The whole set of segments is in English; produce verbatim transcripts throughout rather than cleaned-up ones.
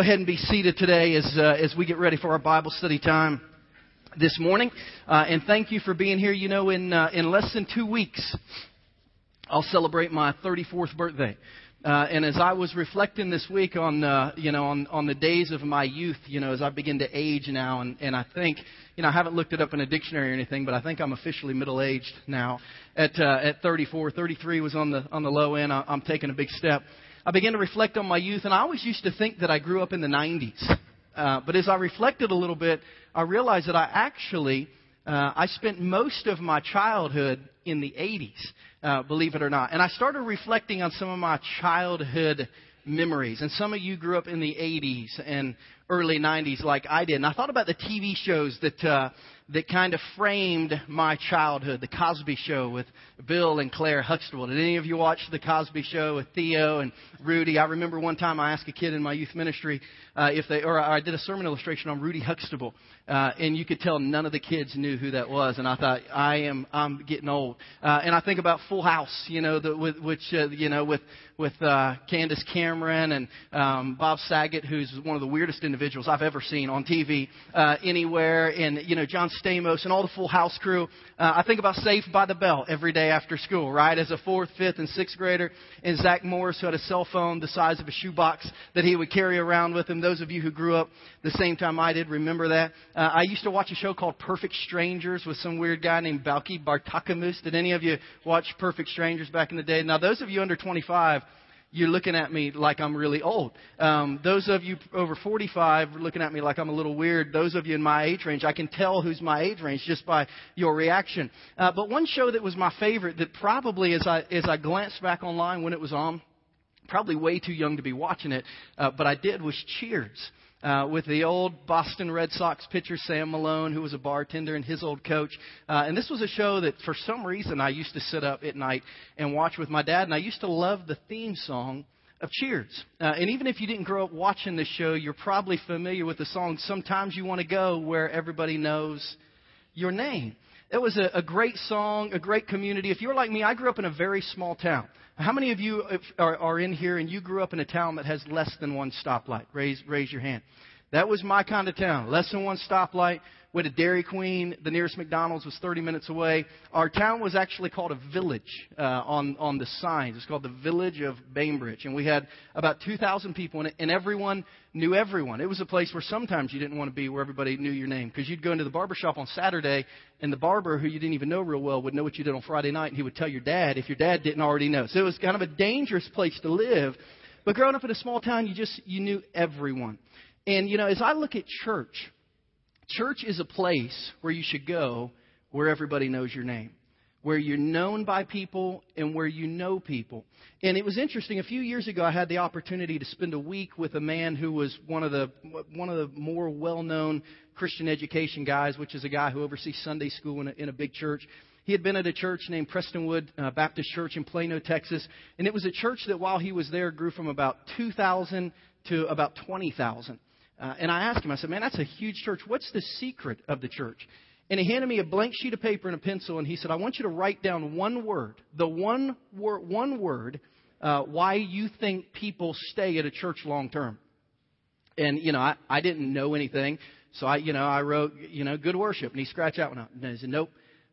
Go ahead and be seated today as uh, as we get ready for our Bible study time this morning. Uh, and thank you for being here. You know, in uh, in less than two weeks, I'll celebrate my thirty-fourth birthday. Uh, and as I was reflecting this week on uh, you know on, on the days of my youth, you know, as I begin to age now, and, and I think, you know, I haven't looked it up in a dictionary or anything, but I think I'm officially middle-aged now. At uh, at thirty-four, thirty-three was on the on the low end. I, I'm taking a big step. I began to reflect on my youth, and I always used to think that I grew up in the nineties. Uh, but as I reflected a little bit, I realized that I actually, uh, I spent most of my childhood in the eighties, uh, believe it or not. And I started reflecting on some of my childhood memories. And some of you grew up in the eighties and early nineties like I did. And I thought about the T V shows that uh, that kind of framed my childhood. The Cosby Show with Bill and Claire Huxtable. Did any of you watch The Cosby Show with Theo and Rudy? I remember one time I asked a kid in my youth ministry uh, if they, or I did a sermon illustration on Rudy Huxtable, uh, and you could tell none of the kids knew who that was. And I thought, I am, I'm getting old. Uh, and I think about Full House, you know, the, with, which uh, you know, with with uh, Candace Cameron and um, Bob Saget, who's one of the weirdest individuals I've ever seen on T V uh, anywhere, and you know, John Stamos and all the Full House crew. Uh, I think about Saved by the Bell every day after school, right? As a fourth, fifth, and sixth grader, and Zach Morris, who had a cell phone the size of a shoebox that he would carry around with him. Those of you who grew up the same time I did remember that. Uh, I used to watch a show called Perfect Strangers with some weird guy named Balki Bartakamus. Did any of you watch Perfect Strangers back in the day? Now, those of you under twenty-five, you're looking at me like I'm really old. Um, those of you over forty-five are looking at me like I'm a little weird. Those of you in my age range, I can tell who's my age range just by your reaction. Uh, but one show that was my favorite that probably, as I as I glanced back online when it was on, probably way too young to be watching it, uh, but I did, was Cheers. Uh, with the old Boston Red Sox pitcher Sam Malone, who was a bartender, and his old coach. Uh, and this was a show that for some reason I used to sit up at night and watch with my dad. And I used to love the theme song of Cheers. Uh, and even if you didn't grow up watching this show, you're probably familiar with the song, Sometimes You Want to Go Where Everybody Knows Your Name. It was a, a great song, a great community. If you're like me, I grew up in a very small town. How many of you are, are in here and you grew up in a town that has less than one stoplight? Raise raise your hand. That was my kind of town. Less than one stoplight. We had a Dairy Queen. The nearest McDonald's was thirty minutes away. Our town was actually called a village uh, on, on the signs. It's called the Village of Bainbridge. And we had about two thousand people in it, and everyone knew everyone. It was a place where sometimes you didn't want to be, where everybody knew your name, because you'd go into the barber shop on Saturday, and the barber, who you didn't even know real well, would know what you did on Friday night, and he would tell your dad if your dad didn't already know. So it was kind of a dangerous place to live. But growing up in a small town, you just you knew everyone. And, you know, as I look at church, church is a place where you should go where everybody knows your name, where you're known by people and where you know people. And it was interesting. A few years ago, I had the opportunity to spend a week with a man who was one of the one of the more well-known Christian education guys, which is a guy who oversees Sunday school in a, in a big church. He had been at a church named Prestonwood uh, Baptist Church in Plano, Texas. And it was a church that while he was there grew from about two thousand to about twenty thousand. Uh, and I asked him, I said, man, that's a huge church. What's the secret of the church? And he handed me a blank sheet of paper and a pencil, and he said, I want you to write down one word, the one, wor- one word, uh, why you think people stay at a church long term. And, you know, I, I didn't know anything. So, I, you know, I wrote, you know, good worship. And he scratched that one out. And he said, nope.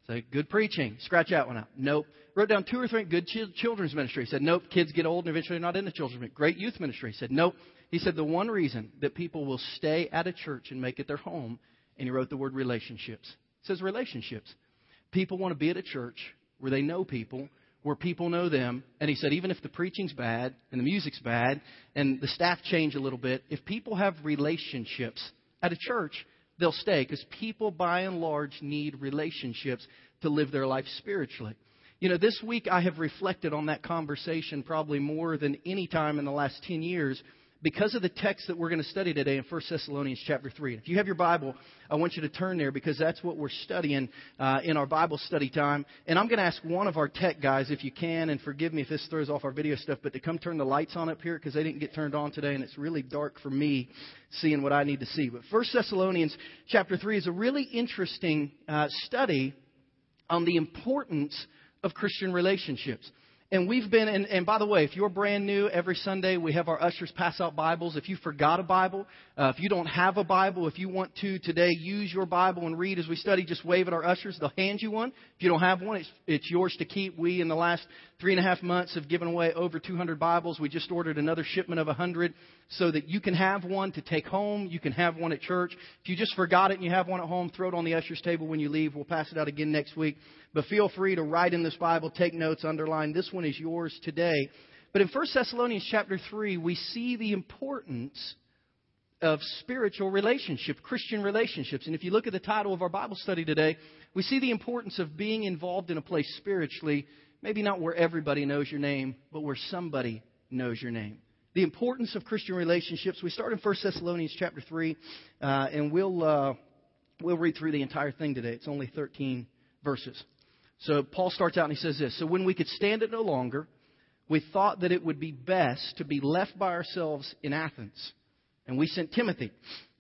I said, good preaching. Scratch that one out. Nope. Wrote down two or three. Good ch- children's ministry. He said, nope. Kids get old and eventually they're not in the children's ministry. Great youth ministry. He said, nope. He said the one reason that people will stay at a church and make it their home, and he wrote the word relationships. It says relationships. People want to be at a church where they know people, where people know them. And he said even if the preaching's bad and the music's bad and the staff change a little bit, if people have relationships at a church, they'll stay, because people by and large need relationships to live their life spiritually. You know, this week I have reflected on that conversation probably more than any time in the last ten years. Because of the text that we're going to study today in First Thessalonians chapter three. If you have your Bible, I want you to turn there, because that's what we're studying uh, in our Bible study time. And I'm going to ask one of our tech guys, if you can, and forgive me if this throws off our video stuff, but to come turn the lights on up here, because they didn't get turned on today, and it's really dark for me seeing what I need to see. But First Thessalonians chapter three is a really interesting uh, study on the importance of Christian relationships. And we've been, and, and by the way, if you're brand new, every Sunday we have our ushers pass out Bibles. If you forgot a Bible, uh, if you don't have a Bible, if you want to today use your Bible and read as we study, just wave at our ushers. They'll hand you one. If you don't have one, it's, it's yours to keep. We, in the last three and a half months, have given away over two hundred Bibles. We just ordered another shipment of one hundred so that you can have one to take home. You can have one at church. If you just forgot it and you have one at home, throw it on the ushers table when you leave. We'll pass it out again next week. But feel free to write in this Bible, take notes, underline. This one is yours today. But in First Thessalonians chapter three, we see the importance of spiritual relationship, Christian relationships. And if you look at the title of our Bible study today, we see the importance of being involved in a place spiritually, maybe not where everybody knows your name, but where somebody knows your name. The importance of Christian relationships. We start in First Thessalonians chapter three, uh, and we'll uh, we'll read through the entire thing today. It's only thirteen verses. So Paul starts out and he says this. So when we could stand it no longer, we thought that it would be best to be left by ourselves in Athens. And we sent Timothy,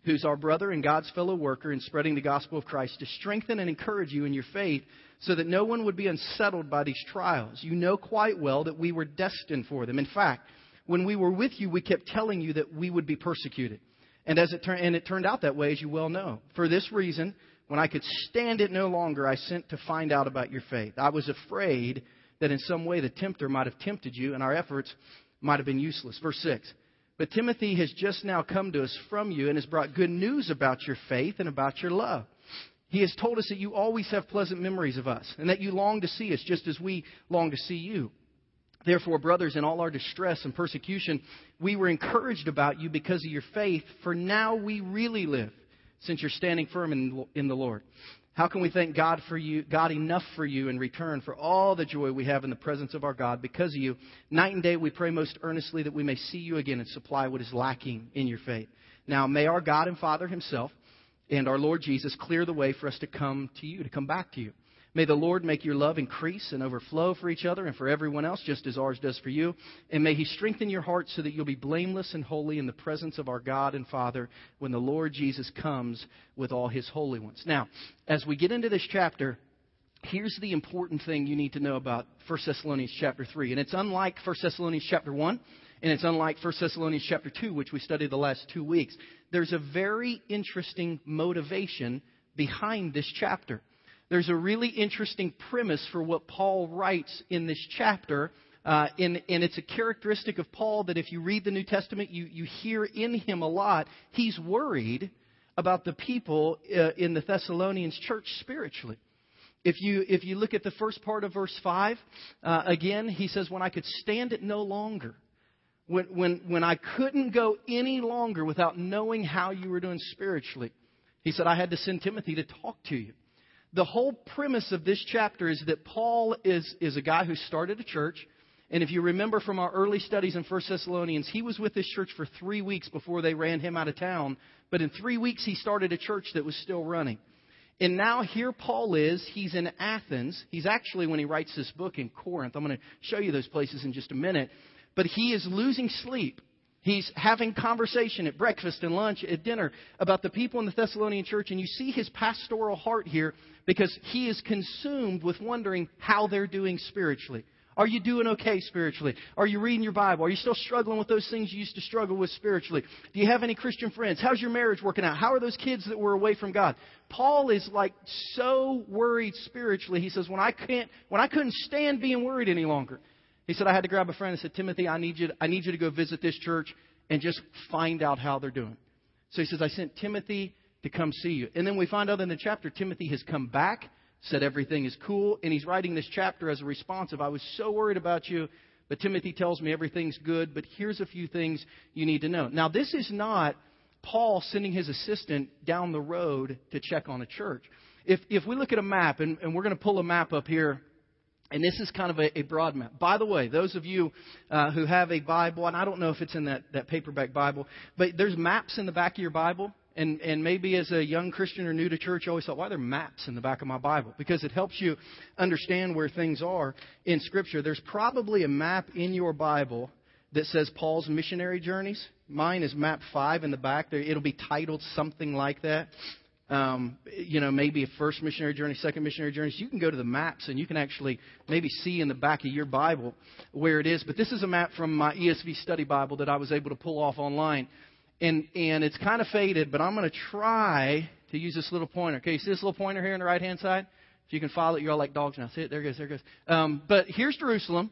who's our brother and God's fellow worker in spreading the gospel of Christ, to strengthen and encourage you in your faith so that no one would be unsettled by these trials. You know quite well that we were destined for them. In fact, when we were with you, we kept telling you that we would be persecuted. And as it turned, and it turned out that way, as you well know. For this reason, when I could stand it no longer, I sent to find out about your faith. I was afraid that in some way the tempter might have tempted you and our efforts might have been useless. Verse six. But Timothy has just now come to us from you and has brought good news about your faith and about your love. He has told us that you always have pleasant memories of us and that you long to see us just as we long to see you. Therefore, brothers, in all our distress and persecution, we were encouraged about you because of your faith. For now we really live, since you're standing firm in, in the Lord. How can we thank God for you, God enough for you in return for all the joy we have in the presence of our God because of you? Night and day we pray most earnestly that we may see you again and supply what is lacking in your faith. Now may our God and Father himself and our Lord Jesus clear the way for us to come to you, to come back to you. May the Lord make your love increase and overflow for each other and for everyone else, just as ours does for you. And may he strengthen your hearts so that you'll be blameless and holy in the presence of our God and Father when the Lord Jesus comes with all his holy ones. Now, as we get into this chapter, here's the important thing you need to know about First Thessalonians chapter three. And it's unlike First Thessalonians chapter one, and it's unlike First Thessalonians chapter two, which we studied the last two weeks. There's a very interesting motivation behind this chapter. There's a really interesting premise for what Paul writes in this chapter, uh, and, and it's a characteristic of Paul that if you read the New Testament, you, you hear in him a lot. He's worried about the people uh, in the Thessalonians church spiritually. If you if you look at the first part of verse five, uh, again, he says, when I could stand it no longer, when, when, when I couldn't go any longer without knowing how you were doing spiritually, he said, I had to send Timothy to talk to you. The whole premise of this chapter is that Paul is, is a guy who started a church. And if you remember from our early studies in First Thessalonians, he was with this church for three weeks before they ran him out of town. But in three weeks, he started a church that was still running. And now here Paul is. He's in Athens. He's actually, when he writes this book, in Corinth. I'm going to show you those places in just a minute. But he is losing sleep. He's having conversation at breakfast and lunch, at dinner, about the people in the Thessalonian church. And you see his pastoral heart here because he is consumed with wondering how they're doing spiritually. Are you doing okay spiritually? Are you reading your Bible? Are you still struggling with those things you used to struggle with spiritually? Do you have any Christian friends? How's your marriage working out? How are those kids that were away from God? Paul is like so worried spiritually. He says, when I can't, when I couldn't stand being worried any longer, he said, I had to grab a friend and said, Timothy, I need you to, I need you to go visit this church and just find out how they're doing. So he says, I sent Timothy to come see you. And then we find out in the chapter, Timothy has come back, said everything is cool. And he's writing this chapter as a response of, I was so worried about you, but Timothy tells me everything's good. But here's a few things you need to know. Now, this is not Paul sending his assistant down the road to check on a church. If if we look at a map, and, and we're going to pull a map up here. And this is kind of a, a broad map. By the way, those of you uh, who have a Bible, and I don't know if it's in that, that paperback Bible, but there's maps in the back of your Bible. And, and maybe as a young Christian or new to church, you always thought, why are there maps in the back of my Bible? Because it helps you understand where things are in Scripture. There's probably a map in your Bible that says Paul's missionary journeys. Mine is map five in the back. It'll be titled something like that. Um, you know, maybe a first missionary journey, second missionary journeys. You can go to the maps and you can actually maybe see in the back of your Bible where it is. But this is a map from my E S V study Bible that I was able to pull off online. And and it's kind of faded, but I'm going to try to use this little pointer. Okay, you see this little pointer here on the right-hand side? If you can follow it, you're all like dogs now. See it? There it goes, there it goes. Um, but here's Jerusalem,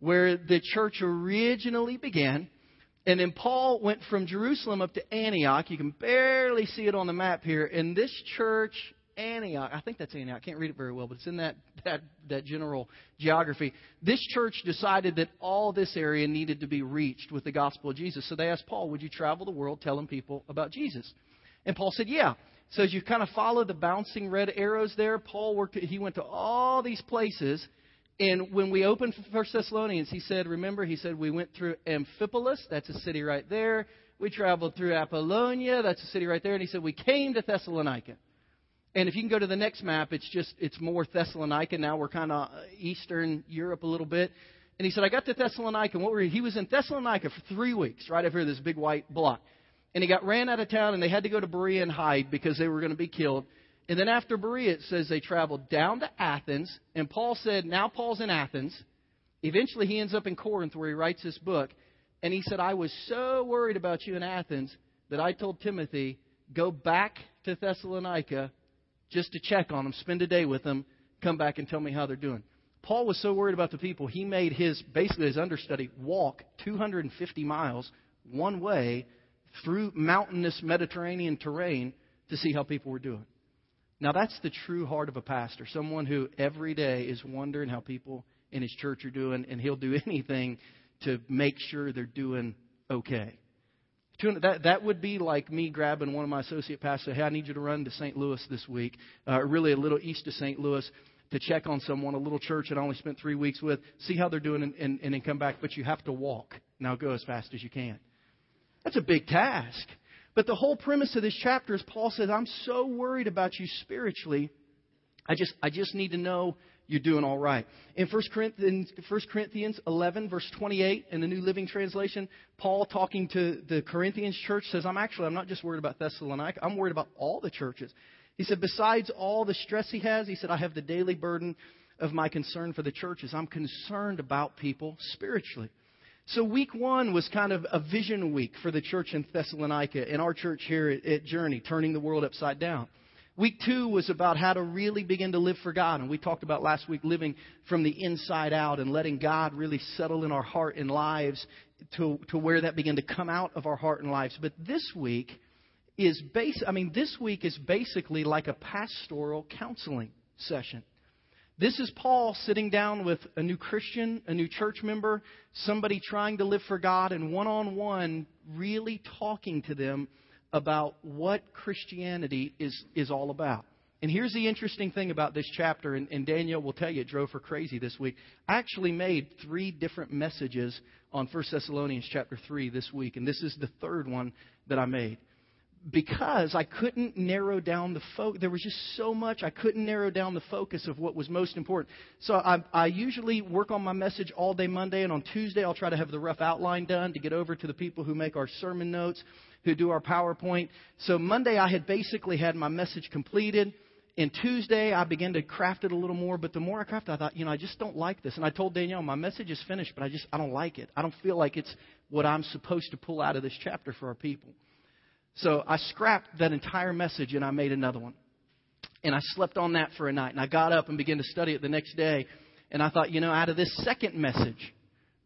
where the church originally began. And then Paul went from Jerusalem up to Antioch. You can barely see it on the map here. And this church, Antioch, I think that's Antioch. I can't read it very well, but it's in that, that, that general geography. This church decided that all this area needed to be reached with the gospel of Jesus. So they asked Paul, would you travel the world telling people about Jesus? And Paul said, yeah. So as you kind of follow the bouncing red arrows there, Paul worked, he went to all these places. And when we opened First Thessalonians, he said, remember, he said, we went through Amphipolis. That's a city right there. We traveled through Apollonia. That's a city right there. And he said, we came to Thessalonica. And if you can go to the next map, it's just it's more Thessalonica. Now we're kind of Eastern Europe a little bit. And he said, I got to Thessalonica. And what were he? he was in Thessalonica for three weeks, right up here, this big white block. And he got ran out of town, and they had to go to Berea and hide because they were going to be killed. And then after Berea, it says they traveled down to Athens. And Paul said, now Paul's in Athens. Eventually, he ends up in Corinth where he writes this book. And he said, I was so worried about you in Athens that I told Timothy, go back to Thessalonica just to check on them, spend a day with them, come back and tell me how they're doing. Paul was so worried about the people, he made his, basically his understudy, walk two hundred fifty miles one way through mountainous Mediterranean terrain to see how people were doing. Now, that's the true heart of a pastor, someone who every day is wondering how people in his church are doing, and he'll do anything to make sure they're doing okay. That, that would be like me grabbing one of my associate pastors, hey, I need you to run to Saint Louis this week, uh, really a little east of Saint Louis, to check on someone, a little church that I only spent three weeks with, see how they're doing, and, and, and then come back. But you have to walk. Now go as fast as you can. That's a big task. But the whole premise of this chapter is Paul says, I'm so worried about you spiritually. I just I just need to know you're doing all right. In First Corinthians eleven, verse twenty-eight, in the New Living Translation, Paul talking to the Corinthians church says, I'm actually, I'm not just worried about Thessalonica. I'm worried about all the churches. He said, besides all the stress he has, he said, I have the daily burden of my concern for the churches. I'm concerned about people spiritually. So week one was kind of a vision week for the church in Thessalonica and our church here at, at Journey, turning the world upside down. Week two was about how to really begin to live for God. And we talked about last week living from the inside out and letting God really settle in our heart and lives to, to where that began to come out of our heart and lives. But this week is base. I mean, this week is basically like a pastoral counseling session. This is Paul sitting down with a new Christian, a new church member, somebody trying to live for God, and one-on-one really talking to them about what Christianity is, is all about. And here's the interesting thing about this chapter, and, and Danielle will tell you it drove her crazy this week. I actually made three different messages on First Thessalonians chapter three this week, and this is the third one that I made. Because I couldn't narrow down the focus. There was just so much. I couldn't narrow down the focus of what was most important. So I, I usually work on my message all day Monday. And on Tuesday, I'll try to have the rough outline done to get over to the people who make our sermon notes, who do our PowerPoint. So Monday, I had basically had my message completed. And Tuesday, I began to craft it a little more. But the more I crafted, I thought, you know, I just don't like this. And I told Danielle, my message is finished, but I just I don't like it. I don't feel like it's what I'm supposed to pull out of this chapter for our people. So I scrapped that entire message and I made another one. And I slept on that for a night. And I got up and began to study it the next day. And I thought, you know, out of this second message,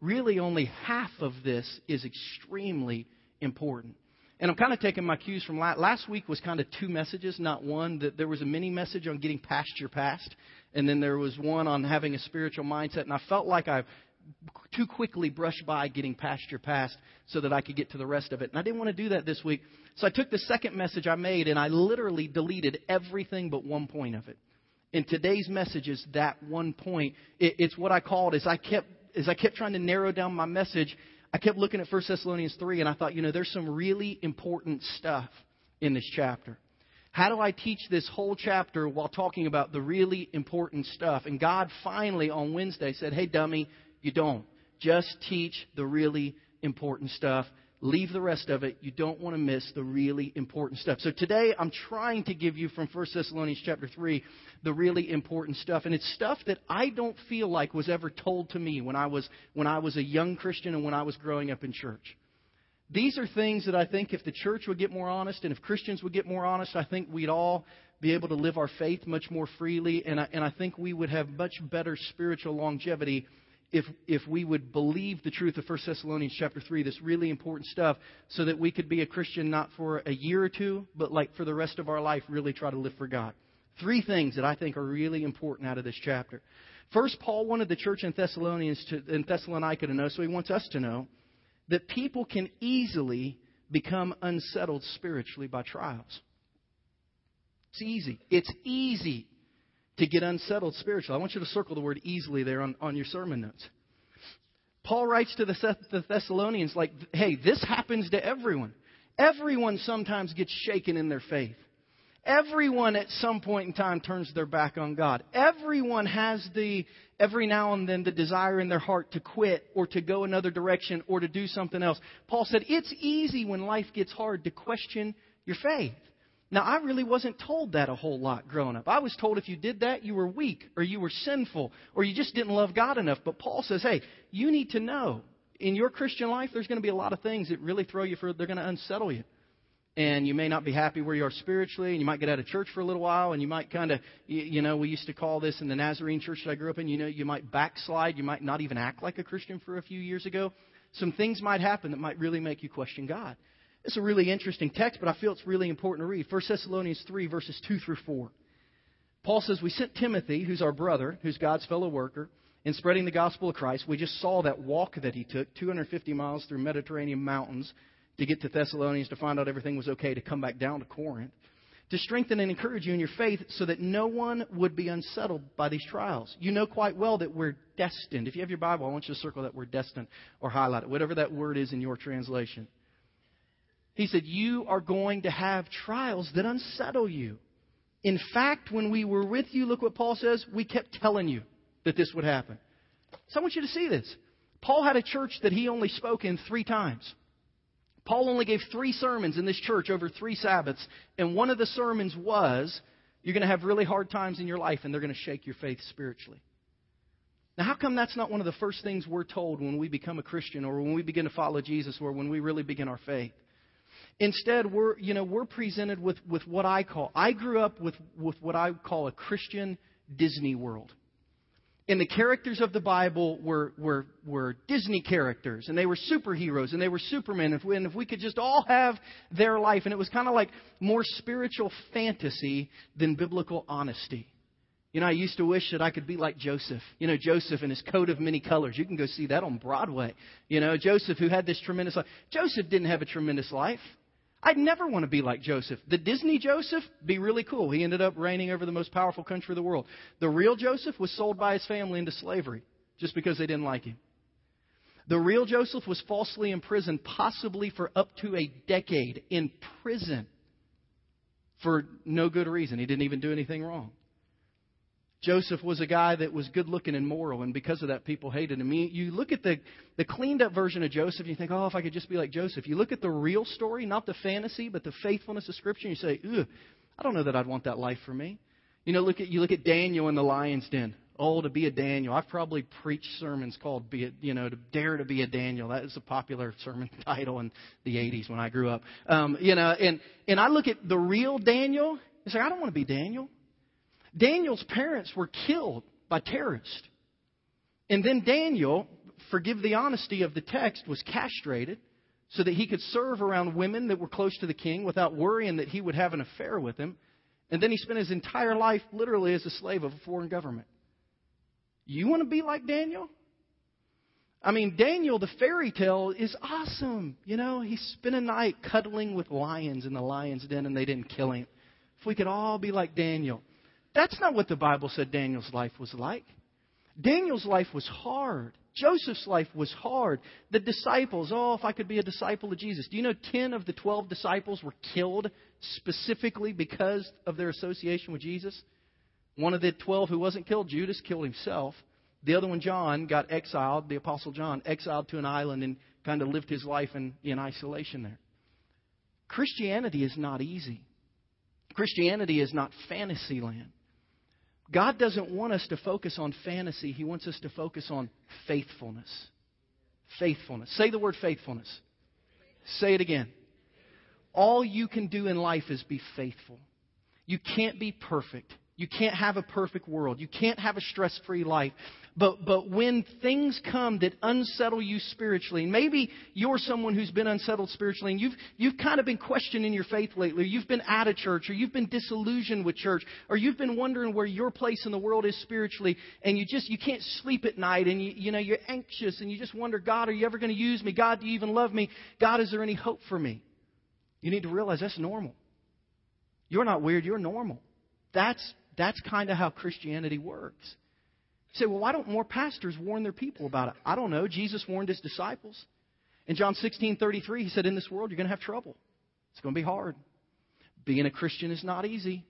really only half of this is extremely important. And I'm kind of taking my cues from last, last week was kind of two messages, not one. That there was a mini message on getting past your past. And then there was one on having a spiritual mindset. And I felt like I too quickly brushed by getting past your past so that I could get to the rest of it. And I didn't want to do that this week. So I took the second message I made and I literally deleted everything but one point of it. And today's message is that one point. It, it's what I called as I kept as I kept trying to narrow down my message. I kept looking at First Thessalonians three and I thought, you know, there's some really important stuff in this chapter. How do I teach this whole chapter while talking about the really important stuff? And God finally on Wednesday said, hey, dummy, you don't. Just teach the really important stuff. Leave the rest of it. You don't want to miss the really important stuff. So today I'm trying to give you from First Thessalonians chapter three the really important stuff. And it's stuff that I don't feel like was ever told to me when I was when I was a young Christian and when I was growing up in church. These are things that I think if the church would get more honest and if Christians would get more honest, I think we'd all be able to live our faith much more freely. And I, and I think we would have much better spiritual longevity If if we would believe the truth of First Thessalonians chapter three, this really important stuff, so that we could be a Christian not for a year or two, but like for the rest of our life, really try to live for God. Three things that I think are really important out of this chapter. First, Paul wanted the church in Thessalonians to, in Thessalonica to know, so he wants us to know, that people can easily become unsettled spiritually by trials. It's easy. It's easy. To get unsettled spiritually. I want you to circle the word easily there on, on your sermon notes. Paul writes to the Thessalonians like, hey, this happens to everyone. Everyone sometimes gets shaken in their faith. Everyone at some point in time turns their back on God. Everyone has the, every now and then, the desire in their heart to quit or to go another direction or to do something else. Paul said, it's easy when life gets hard to question your faith. Now, I really wasn't told that a whole lot growing up. I was told if you did that, you were weak or you were sinful or you just didn't love God enough. But Paul says, hey, you need to know in your Christian life, there's going to be a lot of things that really throw you for, they're going to unsettle you. And you may not be happy where you are spiritually, and you might get out of church for a little while, and you might kind of, you, you know, we used to call this in the Nazarene church that I grew up in, you know, you might backslide. You might not even act like a Christian for a few years ago. Some things might happen that might really make you question God. It's a really interesting text, but I feel it's really important to read. First Thessalonians three, verses two through four. Paul says, we sent Timothy, who's our brother, who's God's fellow worker, in spreading the gospel of Christ. We just saw that walk that he took, two hundred fifty miles through Mediterranean mountains to get to Thessalonians to find out everything was okay, to come back down to Corinth, to strengthen and encourage you in your faith so that no one would be unsettled by these trials. You know quite well that we're destined. If you have your Bible, I want you to circle that word destined or highlight it, whatever that word is in your translation. He said, you are going to have trials that unsettle you. In fact, when we were with you, look what Paul says, we kept telling you that this would happen. So I want you to see this. Paul had a church that he only spoke in three times. Paul only gave three sermons in this church over three Sabbaths. And one of the sermons was, you're going to have really hard times in your life and they're going to shake your faith spiritually. Now, how come that's not one of the first things we're told when we become a Christian or when we begin to follow Jesus or when we really begin our faith? Instead, we're, you know, we're presented with, with what I call, I grew up with, with what I call a Christian Disney world. And the characters of the Bible were, were, were Disney characters, and they were superheroes, and they were Superman. If we, and if we could just all have their life, and it was kind of like more spiritual fantasy than biblical honesty. You know, I used to wish that I could be like Joseph. You know, Joseph and his coat of many colors. You can go see that on Broadway. You know, Joseph who had this tremendous life. Joseph didn't have a tremendous life. I'd never want to be like Joseph. The Disney Joseph, be really cool. He ended up reigning over the most powerful country of the world. The real Joseph was sold by his family into slavery just because they didn't like him. The real Joseph was falsely imprisoned, possibly for up to a decade in prison for no good reason. He didn't even do anything wrong. Joseph was a guy that was good looking and moral, and because of that, people hated him. You look at the, the cleaned up version of Joseph, and you think, oh, if I could just be like Joseph. You look at the real story, not the fantasy, but the faithfulness of Scripture, and you say, ugh, I don't know that I'd want that life for me. You know, look at you look at Daniel in the lion's den. Oh, to be a Daniel. I've probably preached sermons called, be a, you know, to dare to be a Daniel. That is a popular sermon title in the eighties when I grew up. Um, you know, and, and I look at the real Daniel, it's like, I don't want to be Daniel. Daniel's parents were killed by terrorists. And then Daniel, forgive the honesty of the text, was castrated so that he could serve around women that were close to the king without worrying that he would have an affair with him. And then he spent his entire life literally as a slave of a foreign government. You want to be like Daniel? I mean, Daniel, the fairy tale, is awesome. You know, he spent a night cuddling with lions in the lion's den and they didn't kill him. If we could all be like Daniel. That's not what the Bible said Daniel's life was like. Daniel's life was hard. Joseph's life was hard. The disciples, oh, if I could be a disciple of Jesus. Do you know ten of the twelve disciples were killed specifically because of their association with Jesus? One of the twelve who wasn't killed, Judas, killed himself. The other one, John, got exiled, the Apostle John, exiled to an island in kind of lived his life in, in isolation there. Christianity is not easy. Christianity is not fantasy land. God doesn't want us to focus on fantasy. He wants us to focus on faithfulness. Faithfulness. Say the word faithfulness. Say it again. All you can do in life is be faithful. You can't be perfect. You can't have a perfect world. You can't have a stress-free life. But but when things come that unsettle you spiritually, and maybe you're someone who's been unsettled spiritually, and you've you've kind of been questioning your faith lately, or you've been out of church, or you've been disillusioned with church, or you've been wondering where your place in the world is spiritually, and you just you can't sleep at night, and you you know you're anxious, and you just wonder, God, are you ever going to use me? God, do you even love me? God, is there any hope for me? You need to realize that's normal. You're not weird. You're normal. That's that's kind of how Christianity works. You say, well, why don't more pastors warn their people about it? I don't know. Jesus warned his disciples. In John sixteen thirty-three, he said, in this world, you're going to have trouble. It's going to be hard. Being a Christian is not easy.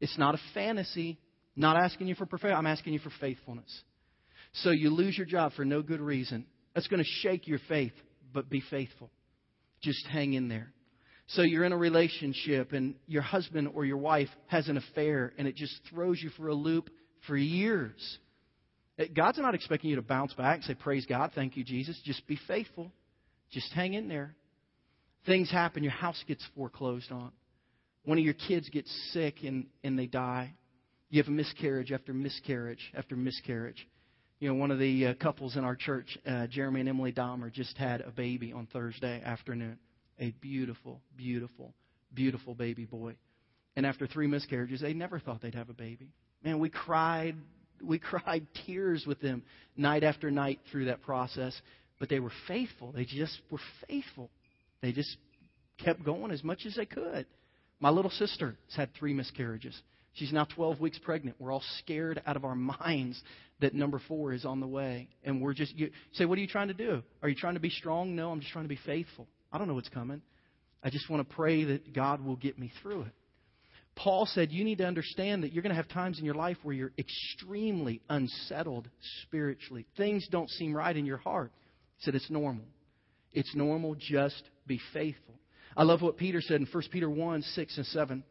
It's not a fantasy. I'm not asking you for perfection. I'm asking you for faithfulness. So you lose your job for no good reason. That's going to shake your faith, but be faithful. Just hang in there. So you're in a relationship and your husband or your wife has an affair and it just throws you for a loop for years. God's not expecting you to bounce back and say, praise God, thank you, Jesus. Just be faithful. Just hang in there. Things happen. Your house gets foreclosed on. One of your kids gets sick and, and they die. You have miscarriage after miscarriage after miscarriage. You know, one of the uh, couples in our church, uh, Jeremy and Emily Dahmer, just had a baby on Thursday afternoon. A beautiful, beautiful, beautiful baby boy. And after three miscarriages, they never thought they'd have a baby. Man, we cried, we cried tears with them night after night through that process. But they were faithful. They just were faithful. They just kept going as much as they could. My little sister has had three miscarriages. She's now twelve weeks pregnant. We're all scared out of our minds that number four is on the way. And we're just, you say, what are you trying to do? Are you trying to be strong? No, I'm just trying to be faithful. I don't know what's coming. I just want to pray that God will get me through it. Paul said you need to understand that you're going to have times in your life where you're extremely unsettled spiritually. Things don't seem right in your heart. He said it's normal. It's normal. Just be faithful. I love what Peter said in First Peter one, six and seven.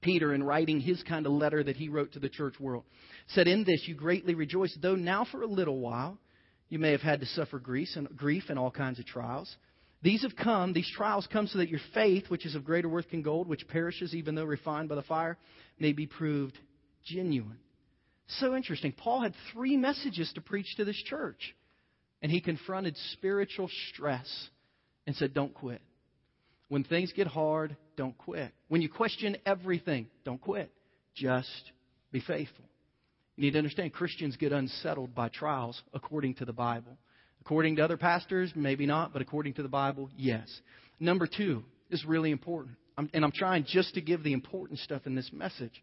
Peter, in writing his kind of letter that he wrote to the church world, said, in this you greatly rejoice, though now for a little while you may have had to suffer grief and grief and all kinds of trials. These have come, these trials come so that your faith, which is of greater worth than gold, which perishes even though refined by the fire, may be proved genuine. So interesting. Paul had three messages to preach to this church. And he confronted spiritual stress and said, don't quit. When things get hard, don't quit. When you question everything, don't quit. Just be faithful. You need to understand Christians get unsettled by trials according to the Bible. According to other pastors, maybe not, but according to the Bible, yes. Number two is really important, I'm, and I'm trying just to give the important stuff in this message.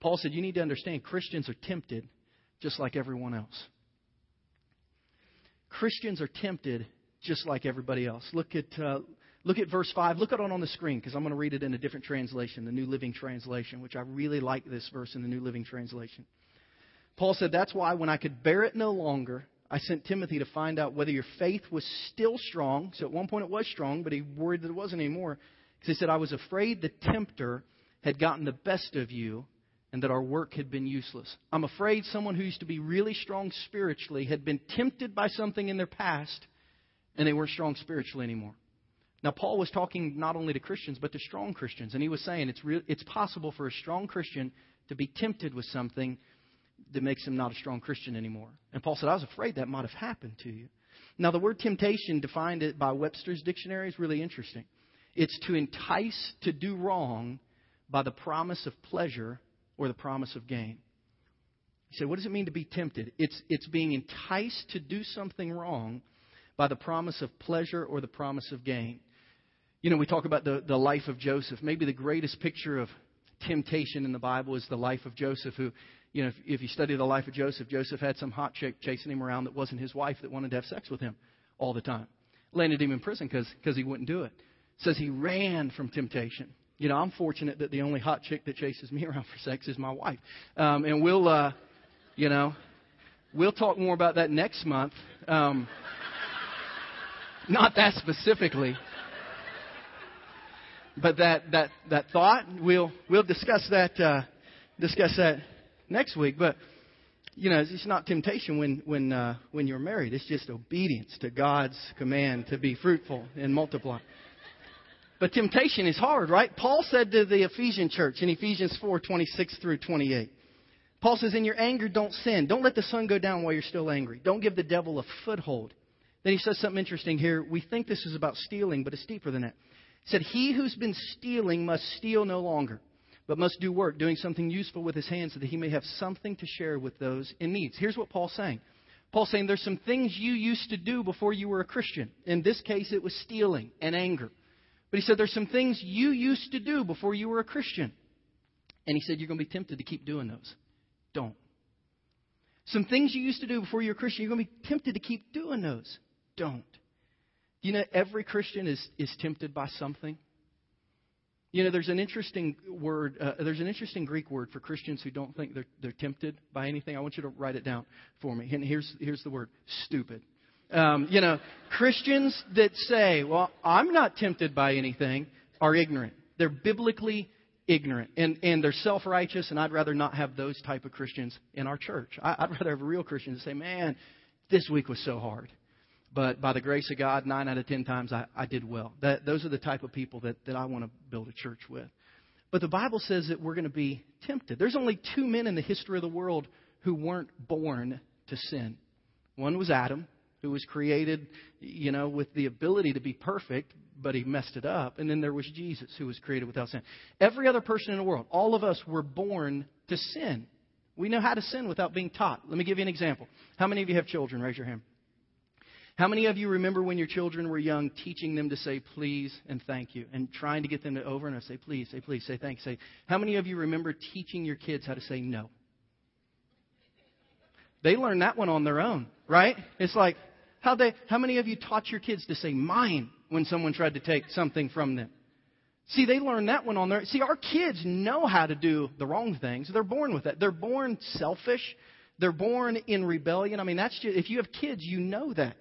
Paul said you need to understand Christians are tempted just like everyone else. Christians are tempted just like everybody else. Look at uh, look at verse five. Look at it on the screen because I'm going to read it in a different translation, the New Living Translation, which I really like this verse in the New Living Translation. Paul said, that's why when I could bear it no longer, I sent Timothy to find out whether your faith was still strong. So at one point it was strong, but he worried that it wasn't anymore. Because he said, I was afraid the tempter had gotten the best of you and that our work had been useless. I'm afraid someone who used to be really strong spiritually had been tempted by something in their past and they weren't strong spiritually anymore. Now, Paul was talking not only to Christians, but to strong Christians. And he was saying it's real, it's possible for a strong Christian to be tempted with something that makes him not a strong Christian anymore. And Paul said, I was afraid that might have happened to you. Now, the word temptation, defined it by Webster's dictionary, is really interesting. It's to entice to do wrong by the promise of pleasure or the promise of gain. You say, what does it mean to be tempted? It's it's being enticed to do something wrong by the promise of pleasure or the promise of gain. You know, we talk about the, the life of Joseph. Maybe the greatest picture of temptation in the Bible is the life of Joseph, who, you know, if, if you study the life of Joseph, Joseph had some hot chick chasing him around that wasn't his wife that wanted to have sex with him all the time. Landed him in prison because because he wouldn't do it. Says he ran from temptation. You know, I'm fortunate that the only hot chick that chases me around for sex is my wife. Um, and we'll, uh, you know, we'll talk more about that next month. Um, Not that specifically. But that, that, that thought, we'll we'll discuss that uh, discuss that next week. But you know, it's not temptation when when uh, when you're married. It's just obedience to God's command to be fruitful and multiply. But temptation is hard, right? Paul said to the Ephesian church in Ephesians four twenty-six through twenty-eight. Paul says, "In your anger, don't sin. Don't let the sun go down while you're still angry. Don't give the devil a foothold." Then he says something interesting here. We think this is about stealing, but it's deeper than that. He said, "He who's been stealing must steal no longer, but must do work, doing something useful with his hands so that he may have something to share with those in need." Here's what Paul's saying. Paul's saying there's some things you used to do before you were a Christian. In this case, it was stealing and anger. But he said there's some things you used to do before you were a Christian. And he said you're going to be tempted to keep doing those. Don't. Some things you used to do before you were a Christian, you're going to be tempted to keep doing those. Don't. You know, every Christian is, is tempted by something. You know, there's an interesting word. Uh, there's an interesting Greek word for Christians who don't think they're they're tempted by anything. I want you to write it down for me. And here's here's the word: stupid. Um, you know, Christians that say, "Well, I'm not tempted by anything," are ignorant. They're biblically ignorant, and and they're self-righteous. And I'd rather not have those type of Christians in our church. I, I'd rather have real Christians that say, "Man, this week was so hard. But by the grace of God, nine out of ten times I, I did well." That, those are the type of people that, that I want to build a church with. But the Bible says that we're going to be tempted. There's only two men in the history of the world who weren't born to sin. One was Adam, who was created, you know, with the ability to be perfect, but he messed it up. And then there was Jesus, who was created without sin. Every other person in the world, all of us were born to sin. We know how to sin without being taught. Let me give you an example. How many of you have children? Raise your hand. How many of you remember when your children were young, teaching them to say please and thank you and trying to get them to over and over, say please, say please, say thanks, say. How many of you remember teaching your kids how to say no? They learn that one on their own, right? It's like how they. How many of you taught your kids to say mine when someone tried to take something from them? See, they learn that one on their own. See, our kids know how to do the wrong things. They're born with that. They're born selfish. They're born in rebellion. I mean, that's just, if you have kids, you know that.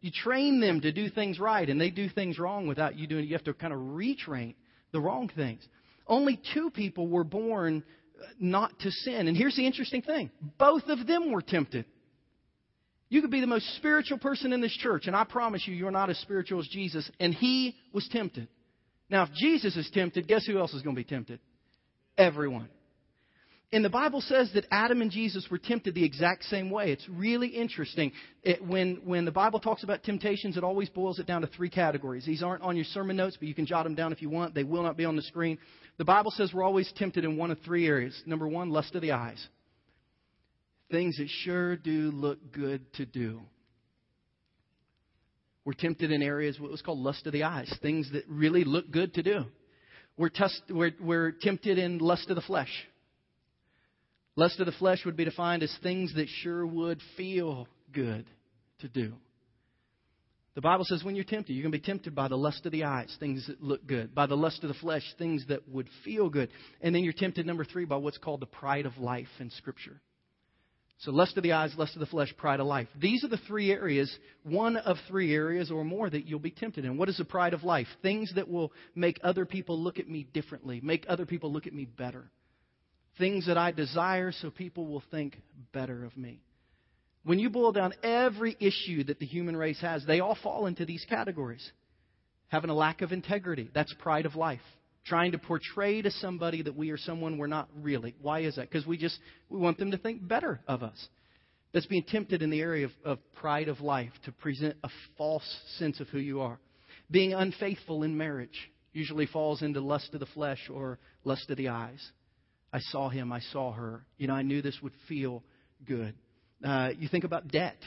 You train them to do things right, and they do things wrong without you doing it. You have to kind of retrain the wrong things. Only two people were born not to sin. And here's the interesting thing. Both of them were tempted. You could be the most spiritual person in this church, and I promise you, you're not as spiritual as Jesus. And he was tempted. Now, if Jesus is tempted, guess who else is going to be tempted? Everyone. And the Bible says that Adam and Jesus were tempted the exact same way. It's really interesting. It, when, when the Bible talks about temptations, it always boils it down to three categories. These aren't on your sermon notes, but you can jot them down if you want. They will not be on the screen. The Bible says we're always tempted in one of three areas. Number one, lust of the eyes. Things that sure do look good to do. We're tempted in areas, what was called lust of the eyes. Things that really look good to do. We're, test, we're, we're tempted in lust of the flesh. Lust of the flesh would be defined as things that sure would feel good to do. The Bible says when you're tempted, you're going to be tempted by the lust of the eyes, things that look good. By the lust of the flesh, things that would feel good. And then you're tempted, number three, by what's called the pride of life in Scripture. So lust of the eyes, lust of the flesh, pride of life. These are the three areas, one of three areas or more that you'll be tempted in. What is the pride of life? Things that will make other people look at me differently, make other people look at me better. Things that I desire so people will think better of me. When you boil down every issue that the human race has, they all fall into these categories. Having a lack of integrity, that's pride of life. Trying to portray to somebody that we are someone we're not really. Why is that? Because we just we want them to think better of us. That's being tempted in the area of, of pride of life, to present a false sense of who you are. Being unfaithful in marriage usually falls into lust of the flesh or lust of the eyes. I saw him. I saw her. You know, I knew this would feel good. Uh, you think about debt.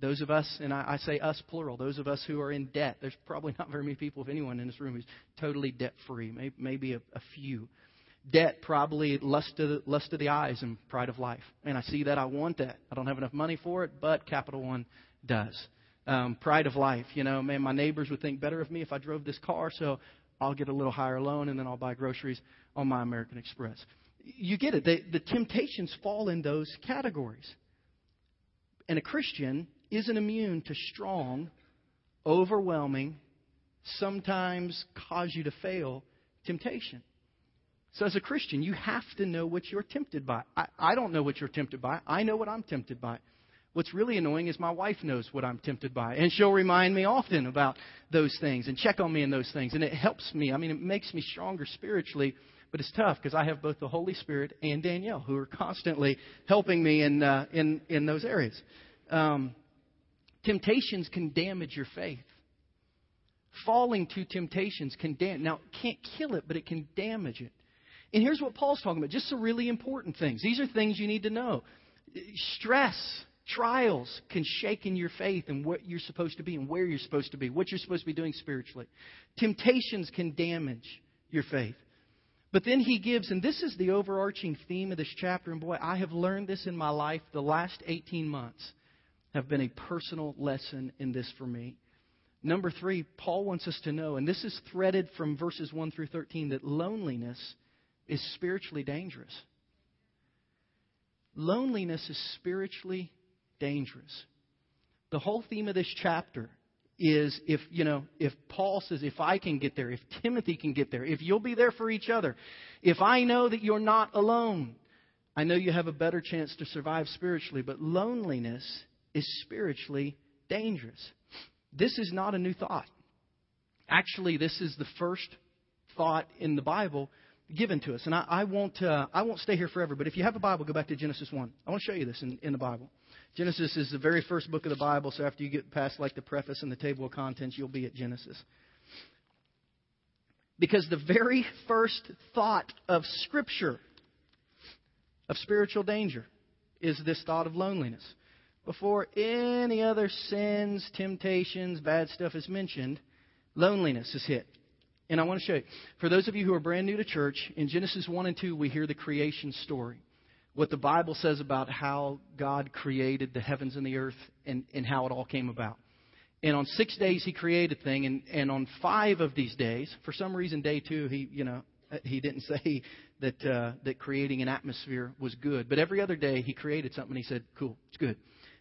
Those of us, and I, I say us plural, those of us who are in debt. There's probably not very many people, if anyone in this room, who's totally debt-free. Maybe, maybe a, a few. Debt, probably lust of, lust of the eyes and pride of life. And I see that. I want that. I don't have enough money for it, but Capital One does. Um, pride of life. You know, man, my neighbors would think better of me if I drove this car, so I'll get a little higher loan, and then I'll buy groceries on my American Express. You get it. The, the temptations fall in those categories. And a Christian isn't immune to strong overwhelming, sometimes cause you to fail temptation. So as a Christian, you have to know what you're tempted by. I, I don't know what you're tempted by. I know what I'm tempted by. What's really annoying is my wife knows what I'm tempted by, and she'll remind me often about those things and check on me in those things. And it helps me. I mean, it makes me stronger spiritually, but it's tough because I have both the Holy Spirit and Danielle who are constantly helping me in uh, in, in those areas. Um, temptations can damage your faith. Falling to temptations can damage. Now, it can't kill it, but it can damage it. And here's what Paul's talking about. Just some really important things. These are things you need to know. Stress. Trials can shake in your faith and what you're supposed to be and where you're supposed to be, what you're supposed to be doing spiritually. Temptations can damage your faith. But then he gives, and this is the overarching theme of this chapter, and boy, I have learned this in my life. The last eighteen months have been a personal lesson in this for me. Number three, Paul wants us to know, and this is threaded from verses one through thirteen, that loneliness is spiritually dangerous. Loneliness is spiritually dangerous. Dangerous. The whole theme of this chapter is if, you know, if Paul says, if I can get there, if Timothy can get there, if you'll be there for each other, if I know that you're not alone, I know you have a better chance to survive spiritually. But loneliness is spiritually dangerous. This is not a new thought. Actually, this is the first thought in the Bible given to us. And I, I won't uh, I won't stay here forever. But if you have a Bible, go back to Genesis one. I want to show you this in, in the Bible. Genesis is the very first book of the Bible, so after you get past like the preface and the table of contents, you'll be at Genesis. Because the very first thought of Scripture, of spiritual danger, is this thought of loneliness. Before any other sins, temptations, bad stuff is mentioned, loneliness is hit. And I want to show you. For those of you who are brand new to church, in Genesis one and two, we hear the creation story. What the Bible says about how God created the heavens and the earth and, and how it all came about. And on six days he created thing, and, and on five of these days, for some reason day two, he you know he didn't say that uh, that creating an atmosphere was good. But every other day he created something and he said, cool, it's good.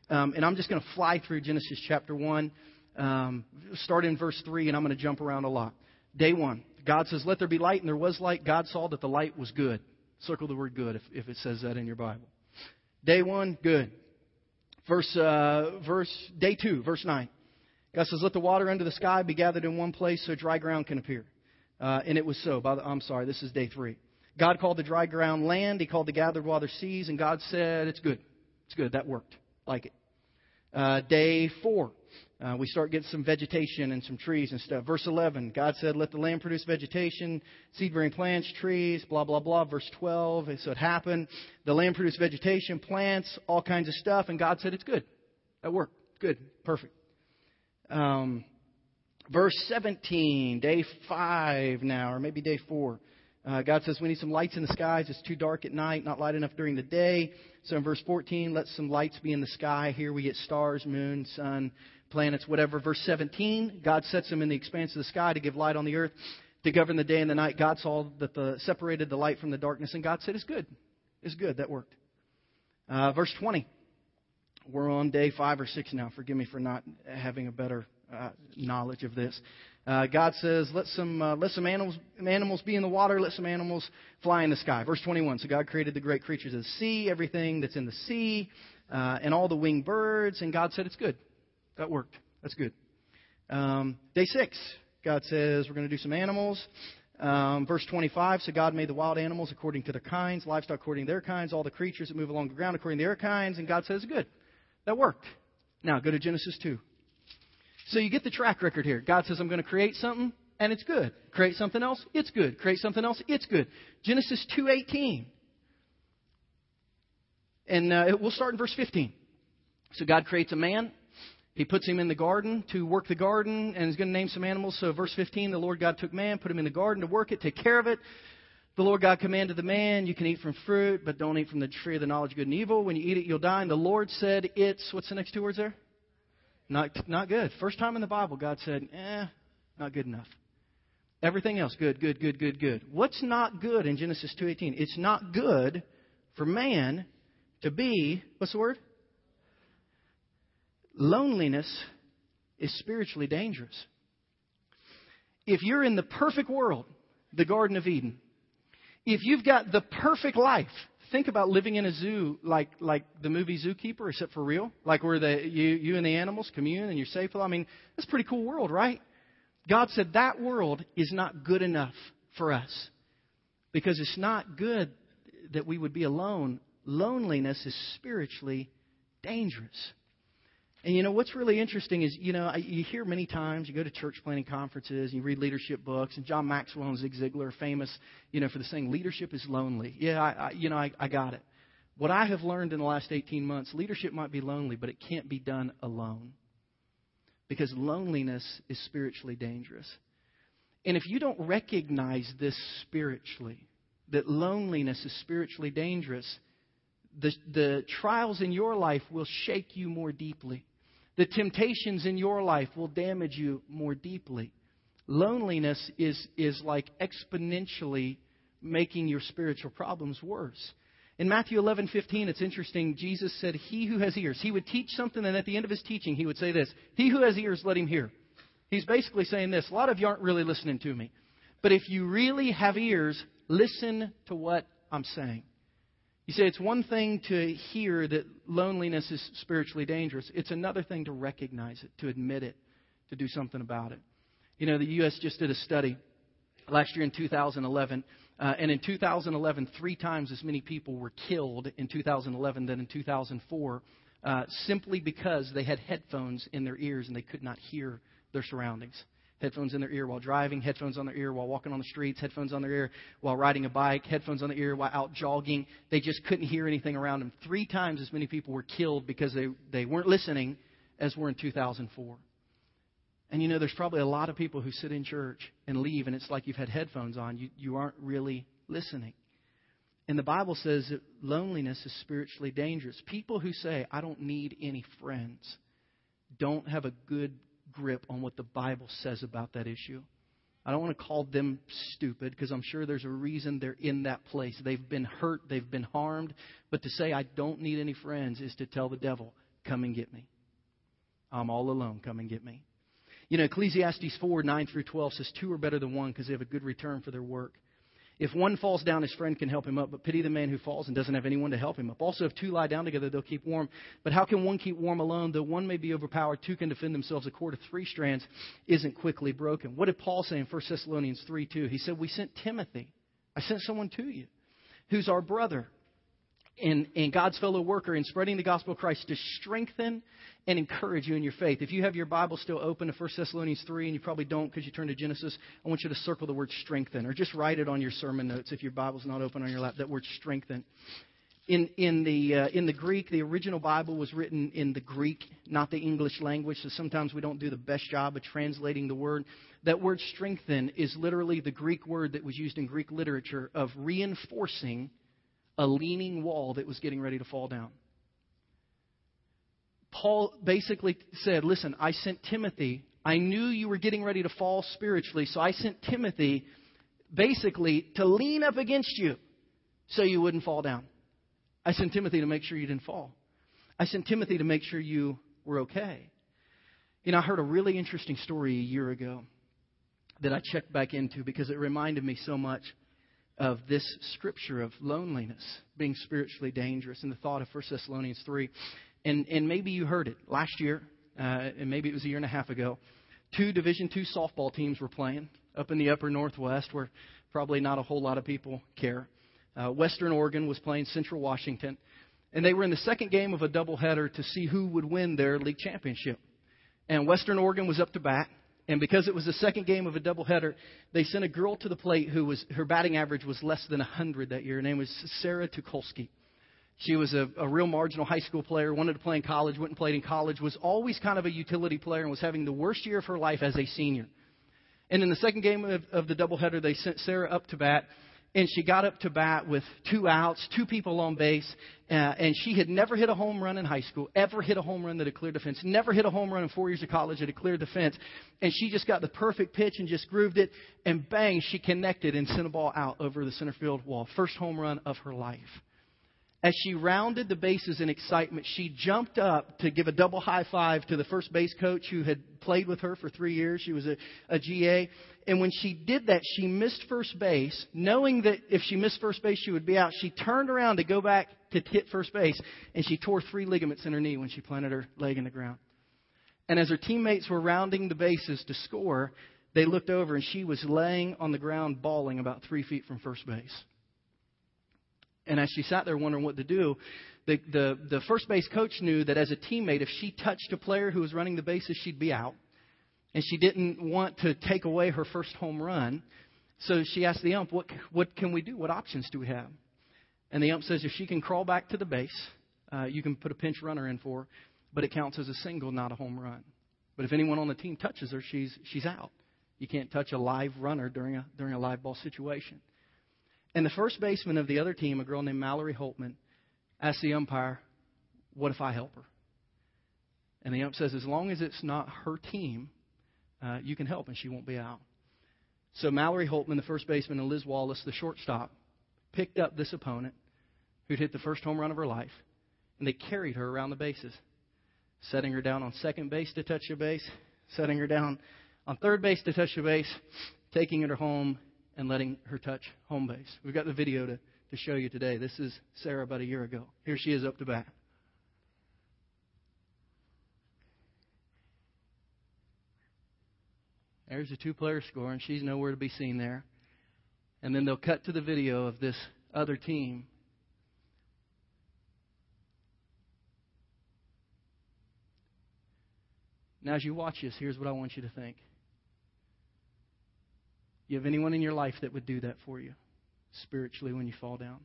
Um, and I'm just going to fly through Genesis chapter one, um, start in verse three, and I'm going to jump around a lot. Day one, God says, let there be light, and there was light. God saw that the light was good. Circle the word good if, if it says that in your Bible. Day one, good. Verse, uh, verse day two, verse nine. God says, let the water under the sky be gathered in one place so dry ground can appear. Uh, and it was so. By the, I'm sorry, this is day three. God called the dry ground land. He called the gathered water seas. And God said, it's good. It's good. That worked. Like it. Uh, day four. Uh, we start getting some vegetation and some trees and stuff. Verse eleven, God said, let the land produce vegetation, seed-bearing plants, trees, blah, blah, blah. Verse twelve, so it happened. The land produced vegetation, plants, all kinds of stuff. And God said, it's good. That worked. Good. Perfect. Um, verse seventeen, day five now, or maybe day four. Uh, God says, we need some lights in the skies. It's too dark at night, not light enough during the day. So in verse fourteen, let some lights be in the sky. Here we get stars, moon, sun, planets, whatever. Verse seventeen, God sets them in the expanse of the sky to give light on the earth, to govern the day and the night. God saw that the separated the light from the darkness, and God said, it's good. It's good. That worked. Uh, verse twenty, we're on day five or six now. Forgive me for not having a better uh, knowledge of this. Uh, God says, let some uh, let some animals animals be in the water. Let some animals fly in the sky. Verse twenty-one. So God created the great creatures of the sea, everything that's in the sea, uh, and all the winged birds. And God said, it's good. That worked. That's good. Um, day six. God says, we're going to do some animals. Um, verse twenty-five. So God made the wild animals according to their kinds, livestock according to their kinds, all the creatures that move along the ground according to their kinds. And God says, good. That worked. Now go to Genesis two. So you get the track record here. God says, I'm going to create something, and it's good. Create something else, it's good. Create something else, it's good. Genesis two eighteen. And uh, we'll start in verse fifteen. So God creates a man. He puts him in the garden to work the garden, and he's going to name some animals. So verse fifteen, the Lord God took man, put him in the garden to work it, take care of it. The Lord God commanded the man, you can eat from fruit, but don't eat from the tree of the knowledge of good and evil. When you eat it, you'll die. And the Lord said, it's, what's the next two words there? Not not good. First time in the Bible, God said, eh, not good enough. Everything else, good, good, good, good, good. What's not good in Genesis two eighteen? It's not good for man to be, what's the word? Loneliness is spiritually dangerous. If you're in the perfect world, the Garden of Eden, if you've got the perfect life, think about living in a zoo like like the movie Zookeeper, except for real, like where the you, you and the animals commune and you're safe. I mean, that's a pretty cool world, right? God said that world is not good enough for us because it's not good that we would be alone. Loneliness is spiritually dangerous. And, you know, what's really interesting is, you know, you hear many times, you go to church planting conferences, you read leadership books, and John Maxwell and Zig Ziglar are famous, you know, for the saying, leadership is lonely. Yeah, I, I, you know, I, I got it. What I have learned in the last eighteen months, leadership might be lonely, but it can't be done alone. Because loneliness is spiritually dangerous. And if you don't recognize this spiritually, that loneliness is spiritually dangerous, The, the trials in your life will shake you more deeply. The temptations in your life will damage you more deeply. Loneliness is, is like exponentially making your spiritual problems worse. In Matthew eleven fifteen, it's interesting. Jesus said, he who has ears, he would teach something. And at the end of his teaching, he would say this, he who has ears, let him hear. He's basically saying this. A lot of you aren't really listening to me. But if you really have ears, listen to what I'm saying. You say it's one thing to hear that loneliness is spiritually dangerous. It's another thing to recognize it, to admit it, to do something about it. You know, the U S just did a study last year in two thousand eleven. Uh, and in two thousand eleven, three times as many people were killed in two thousand eleven than in two thousand four, uh, simply because they had headphones in their ears and they could not hear their surroundings. Headphones in their ear while driving, headphones on their ear while walking on the streets, headphones on their ear while riding a bike, headphones on their ear while out jogging. They just couldn't hear anything around them. Three times as many people were killed because they, they weren't listening as were in two thousand four. And, you know, there's probably a lot of people who sit in church and leave, and it's like you've had headphones on. You, you aren't really listening. And the Bible says that loneliness is spiritually dangerous. People who say, I don't need any friends, don't have a good grip on what the Bible says about that issue. I don't want to call them stupid because I'm sure there's a reason they're in that place. They've been hurt. They've been harmed. But to say I don't need any friends is to tell the devil, come and get me. I'm all alone. Come and get me. You know, Ecclesiastes four, nine through twelve says two are better than one because they have a good return for their work. If one falls down, his friend can help him up, but pity the man who falls and doesn't have anyone to help him up. Also, if two lie down together, they'll keep warm. But how can one keep warm alone? Though one may be overpowered, two can defend themselves. A cord of three strands isn't quickly broken. What did Paul say in First Thessalonians three two? He said, we sent Timothy. I sent someone to you who's our brother and, and God's fellow worker in spreading the gospel of Christ to strengthen and encourage you in your faith. If you have your Bible still open to First Thessalonians three, and you probably don't because you turn to Genesis, I want you to circle the word strengthen, or just write it on your sermon notes if your Bible's not open on your lap, that word strengthen. In in the uh, in the Greek, the original Bible was written in the Greek, not the English language, so sometimes we don't do the best job of translating the word. That word strengthen is literally the Greek word that was used in Greek literature of reinforcing a leaning wall that was getting ready to fall down. Paul basically said, listen, I sent Timothy. I knew you were getting ready to fall spiritually, so I sent Timothy basically to lean up against you so you wouldn't fall down. I sent Timothy to make sure you didn't fall. I sent Timothy to make sure you were okay. You know, I heard a really interesting story a year ago that I checked back into because it reminded me so much of this scripture of loneliness being spiritually dangerous and the thought of First Thessalonians three. And and maybe you heard it last year, uh, and maybe it was a year and a half ago. Two Division two softball teams were playing up in the upper northwest where probably not a whole lot of people care. Uh, Western Oregon was playing Central Washington, and they were in the second game of a doubleheader to see who would win their league championship. And Western Oregon was up to bat. And because it was the second game of a doubleheader, they sent a girl to the plate who was, her batting average was less than one hundred that year. Her name was Sarah Tukolsky. She was a, a real marginal high school player, wanted to play in college, went and played in college, was always kind of a utility player and was having the worst year of her life as a senior. And in the second game of, of the doubleheader, they sent Sarah up to bat. And she got up to bat with two outs, two people on base, uh, and she had never hit a home run in high school, ever hit a home run that had cleared the fence, never hit a home run in four years of college that had cleared the fence. And she just got the perfect pitch and just grooved it, and bang, she connected and sent a ball out over the center field wall. First home run of her life. As she rounded the bases in excitement, she jumped up to give a double high five to the first base coach who had played with her for three years. She was a, a G A. And when she did that, she missed first base. Knowing that if she missed first base, she would be out, she turned around to go back to hit first base, and she tore three ligaments in her knee when she planted her leg in the ground. And as her teammates were rounding the bases to score, they looked over, and she was laying on the ground bawling about three feet from first base. And as she sat there wondering what to do, the, the, the first base coach knew that as a teammate, if she touched a player who was running the bases, she'd be out. And she didn't want to take away her first home run. So she asked the ump, what, what can we do? What options do we have? And the ump says, if she can crawl back to the base, uh, you can put a pinch runner in for her, but it counts as a single, not a home run. But if anyone on the team touches her, she's she's out. You can't touch a live runner during a during a live ball situation. And the first baseman of the other team, a girl named Mallory Holtman, asked the umpire, what if I help her? And the ump says, as long as it's not her team, uh, you can help and she won't be out. So Mallory Holtman, the first baseman, and Liz Wallace, the shortstop, picked up this opponent who'd hit the first home run of her life, and they carried her around the bases, setting her down on second base to touch the base, setting her down on third base to touch the base, taking her home, and letting her touch home base. We've got the video to, to show you today. This is Sarah about a year ago. Here she is up to bat. There's a two-player score, and she's nowhere to be seen there. And then they'll cut to the video of this other team. Now, as you watch this, here's what I want you to think. You have anyone in your life that would do that for you spiritually when you fall down?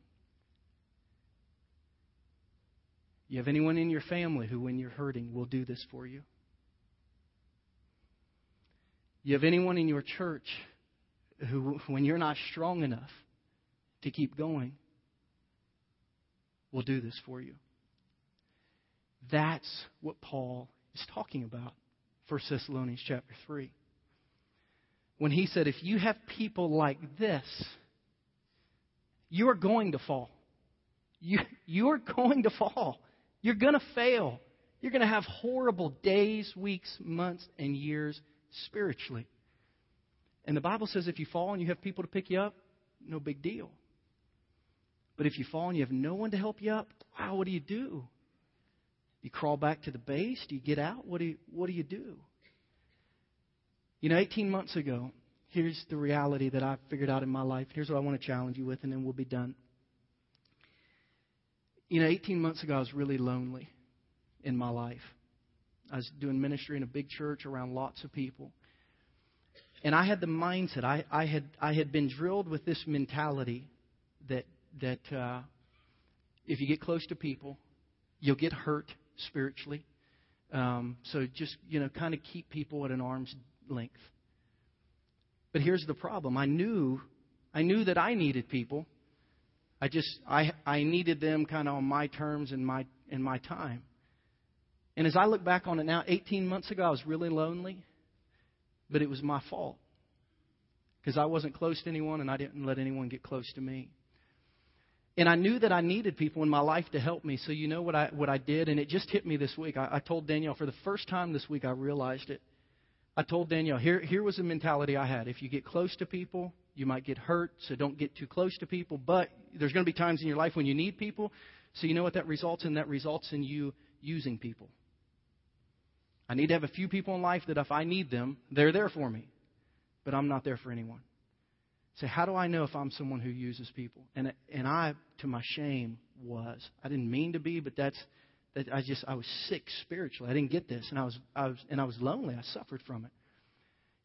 You have anyone in your family who, when you're hurting, will do this for you? You have anyone in your church who, when you're not strong enough to keep going, will do this for you? That's what Paul is talking about, First Thessalonians chapter three. When he said, if you have people like this, you are going to fall. You, you are going to fall. You're going to fail. You're going to have horrible days, weeks, months, and years spiritually. And the Bible says if you fall and you have people to pick you up, no big deal. But if you fall and you have no one to help you up, wow, what do you do? You crawl back to the base? Do you get out? What do you, what do you do? You know, eighteen months ago, here's the reality that I figured out in my life. Here's what I want to challenge you with, and then we'll be done. You know, eighteen months ago, I was really lonely in my life. I was doing ministry in a big church around lots of people. And I had the mindset. I, I had I had been drilled with this mentality that, that uh, if you get close to people, you'll get hurt spiritually. Um, so just, you know, kind of keep people at an arm's distance. Length. But here's the problem. I knew I knew that I needed people. I just I I needed them kind of on my terms and my in my time. And as I look back on it now, eighteen months ago I was really lonely, but it was my fault. Because I wasn't close to anyone and I didn't let anyone get close to me. And I knew that I needed people in my life to help me. So you know what I what I did, and it just hit me this week. I, I told Danielle for the first time this week I realized it. I told Danielle, here here was the mentality I had. If you get close to people, you might get hurt, so don't get too close to people. But there's going to be times in your life when you need people. So you know what that results in? That results in you using people. I need to have a few people in life that if I need them, they're there for me. But I'm not there for anyone. So how do I know if I'm someone who uses people? And and I, to my shame, was. I didn't mean to be, but that's... That I just I was sick spiritually. I didn't get this, and I was I was and I was lonely. I suffered from it.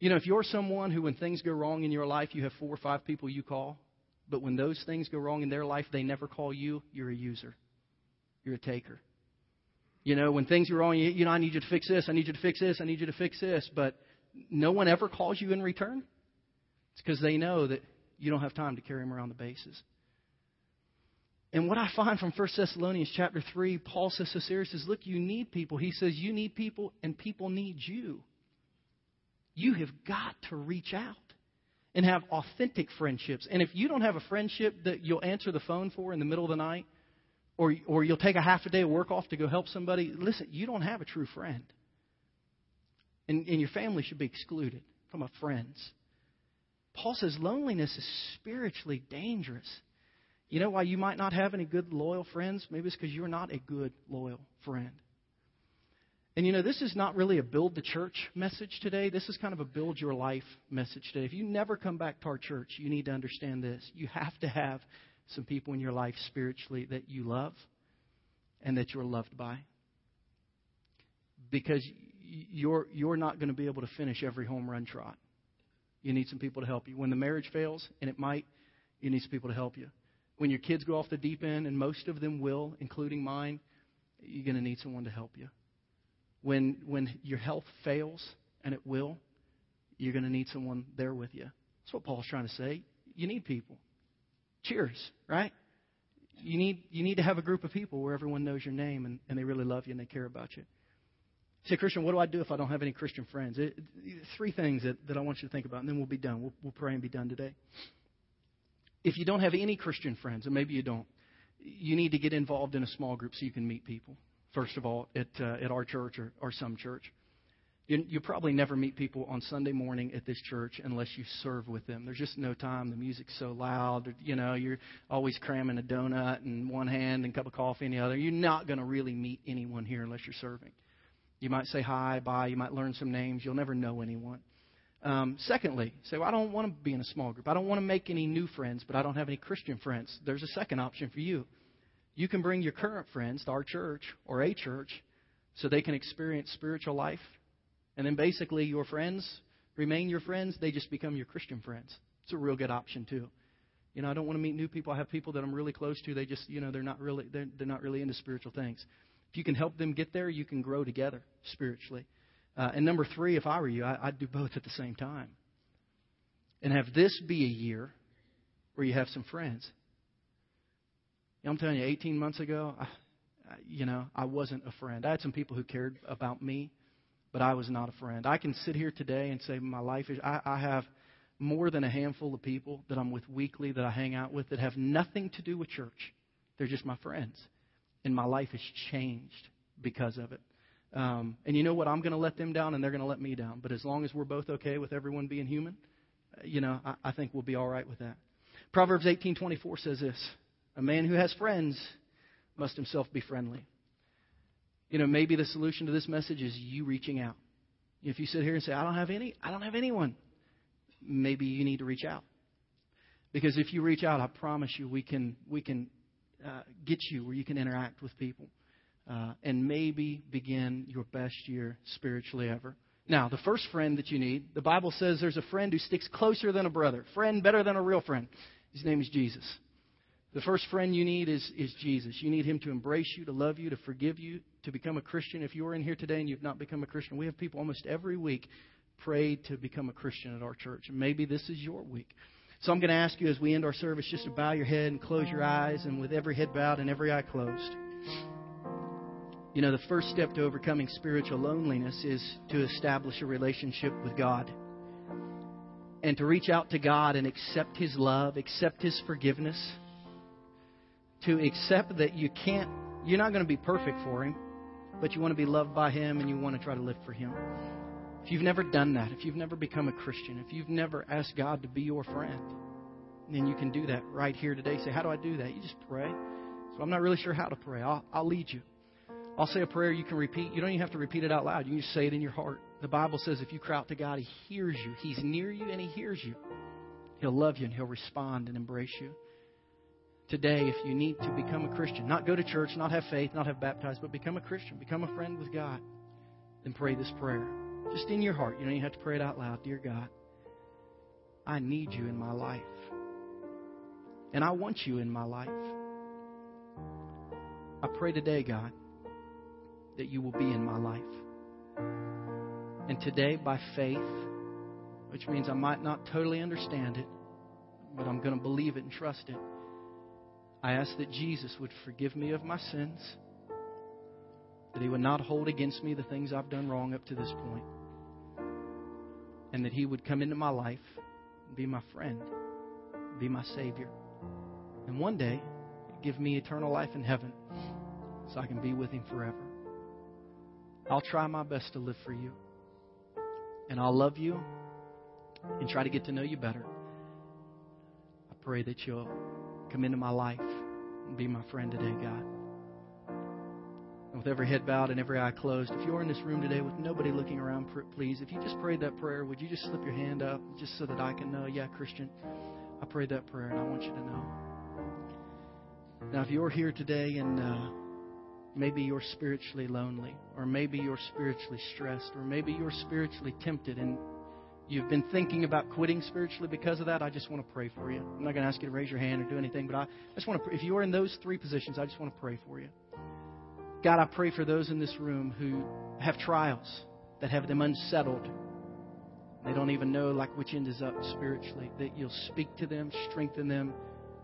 You know, if you're someone who, when things go wrong in your life, you have four or five people you call, but when those things go wrong in their life, they never call you. You're a user. You're a taker. You know, when things go wrong, you, you know, I need you to fix this. I need you to fix this. I need you to fix this. But no one ever calls you in return. It's because they know that you don't have time to carry them around the bases. And what I find from First Thessalonians chapter three, Paul says so serious is, look, you need people. He says you need people and people need you. You have got to reach out and have authentic friendships. And if you don't have a friendship that you'll answer the phone for in the middle of the night or or you'll take a half a day of work off to go help somebody. Listen, you don't have a true friend. And, and your family should be excluded from a friend's. Paul says loneliness is spiritually dangerous. You know why you might not have any good, loyal friends? Maybe it's because you're not a good, loyal friend. And, you know, this is not really a build the church message today. This is kind of a build your life message today. If you never come back to our church, you need to understand this. You have to have some people in your life spiritually that you love and that you're loved by. Because you're you're not going to be able to finish every home run trot. You need some people to help you. When the marriage fails, and it might, you need some people to help you. When your kids go off the deep end, and most of them will, including mine, you're going to need someone to help you. When when your health fails, and it will, you're going to need someone there with you. That's what Paul's trying to say. You need people. Cheers, right? You need you need to have a group of people where everyone knows your name and, and they really love you and they care about you. Say, Christian, what do I do if I don't have any Christian friends? It, it, three things that, that I want you to think about, and then we'll be done. We'll, we'll pray and be done today. If you don't have any Christian friends, and maybe you don't, you need to get involved in a small group so you can meet people. First of all, at uh, at our church or, or some church. You, you'll probably never meet people on Sunday morning at this church unless you serve with them. There's just no time. The music's so loud. You know, you're always cramming a donut in one hand and a cup of coffee in the other. You're not going to really meet anyone here unless you're serving. You might say hi, bye. You might learn some names. You'll never know anyone. Um, secondly, say, well, I don't want to be in a small group. I don't want to make any new friends, but I don't have any Christian friends. There's a second option for you. You can bring your current friends to our church or a church so they can experience spiritual life. And then basically your friends remain your friends. They just become your Christian friends. It's a real good option, too. You know, I don't want to meet new people. I have people that I'm really close to. They just, you know, they're not really they're, they're not really into spiritual things. If you can help them get there, you can grow together spiritually. Uh, and number three, if I were you, I, I'd do both at the same time. And have this be a year where you have some friends. You know, I'm telling you, eighteen months ago, I, you know, I wasn't a friend. I had some people who cared about me, but I was not a friend. I can sit here today and say my life is, I, I have more than a handful of people that I'm with weekly, that I hang out with, that have nothing to do with church. They're just my friends. And my life has changed because of it. Um, and you know what? I'm going to let them down and they're going to let me down. But as long as we're both okay with everyone being human, you know, I, I think we'll be all right with that. Proverbs eighteen twenty-four says this, a man who has friends must himself be friendly. You know, maybe the solution to this message is you reaching out. If you sit here and say, I don't have any, I don't have anyone, maybe you need to reach out. Because if you reach out, I promise you we can, we can, Uh, get you where you can interact with people uh, and maybe begin your best year spiritually ever. Now, the first friend that you need, the Bible says there's a friend who sticks closer than a brother, friend better than a real friend. His name is Jesus. The first friend you need is, is Jesus. You need him to embrace you, to love you, to forgive you, to become a Christian. If you're in here today and you've not become a Christian, we have people almost every week pray to become a Christian at our church. And maybe this is your week. So I'm going to ask you as we end our service just to bow your head and close your eyes, and with every head bowed and every eye closed. You know, the first step to overcoming spiritual loneliness is to establish a relationship with God and to reach out to God and accept his love, accept his forgiveness, to accept that you can't, you're not going to be perfect for him, but you want to be loved by him and you want to try to live for him. If you've never done that, if you've never become a Christian, if you've never asked God to be your friend, then you can do that right here today. Say, how do I do that? You just pray. So I'm not really sure how to pray. I'll, I'll lead you. I'll say a prayer you can repeat. You don't even have to repeat it out loud. You can just say it in your heart. The Bible says if you cry out to God, he hears you. He's near you and he hears you. He'll love you and he'll respond and embrace you. Today, if you need to become a Christian, not go to church, not have faith, not have baptized, but become a Christian, become a friend with God, then pray this prayer. Just in your heart. You don't even have to pray it out loud. Dear God, I need you in my life. And I want you in my life. I pray today, God, that you will be in my life. And today, by faith, which means I might not totally understand it, but I'm going to believe it and trust it, I ask that Jesus would forgive me of my sins, that he would not hold against me the things I've done wrong up to this point, and that he would come into my life and be my friend, be my Savior. And one day, give me eternal life in heaven. so I can be with Him forever. I'll try my best to live for You. And I'll love You and try to get to know You better. I pray that You'll come into my life and be my friend today, God. And with every head bowed and every eye closed, if you're in this room today with nobody looking around, please, if you just prayed that prayer, would you just slip your hand up just so that I can know, yeah, Christian, I prayed that prayer and I want you to know. Now, if you're here today and uh, maybe you're spiritually lonely, or maybe you're spiritually stressed, or maybe you're spiritually tempted and you've been thinking about quitting spiritually because of that, I just want to pray for you. I'm not going to ask you to raise your hand or do anything, but I just want to, if you're in those three positions, I just want to pray for you. God, I pray for those in this room who have trials that have them unsettled. They don't even know like which end is up spiritually, that You'll speak to them, strengthen them,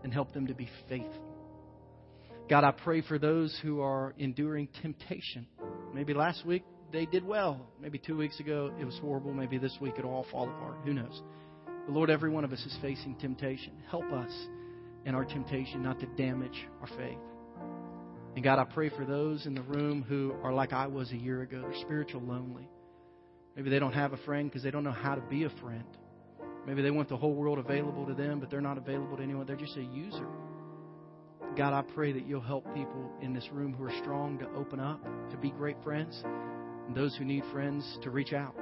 and help them to be faithful. God, I pray for those who are enduring temptation. Maybe last week they did well. Maybe two weeks ago it was horrible. Maybe this week it'll all fall apart. Who knows? But Lord, every one of us is facing temptation. Help us in our temptation not to damage our faith. And God, I pray for those in the room who are like I was a year ago. They're spiritual lonely. Maybe they don't have a friend because they don't know how to be a friend. Maybe they want the whole world available to them, but they're not available to anyone. They're just a user. God, I pray that You'll help people in this room who are strong to open up, to be great friends, and those who need friends to reach out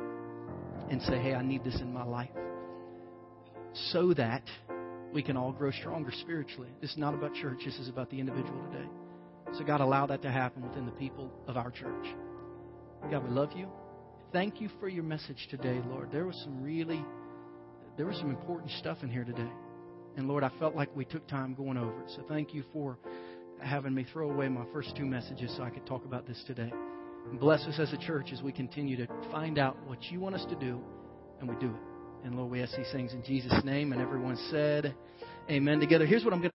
and say, hey, I need this in my life, so that we can all grow stronger spiritually. This is not about church. This is about the individual today. So, God, allow that to happen within the people of our church. God, we love You. Thank You for Your message today, Lord. There was some really, there was some important stuff in here today. And, Lord, I felt like we took time going over it. So thank You for having me throw away my first two messages so I could talk about this today. And bless us as a church as we continue to find out what You want us to do, and we do it. And, Lord, we ask these things in Jesus' name. And everyone said amen together. Here's what I'm going to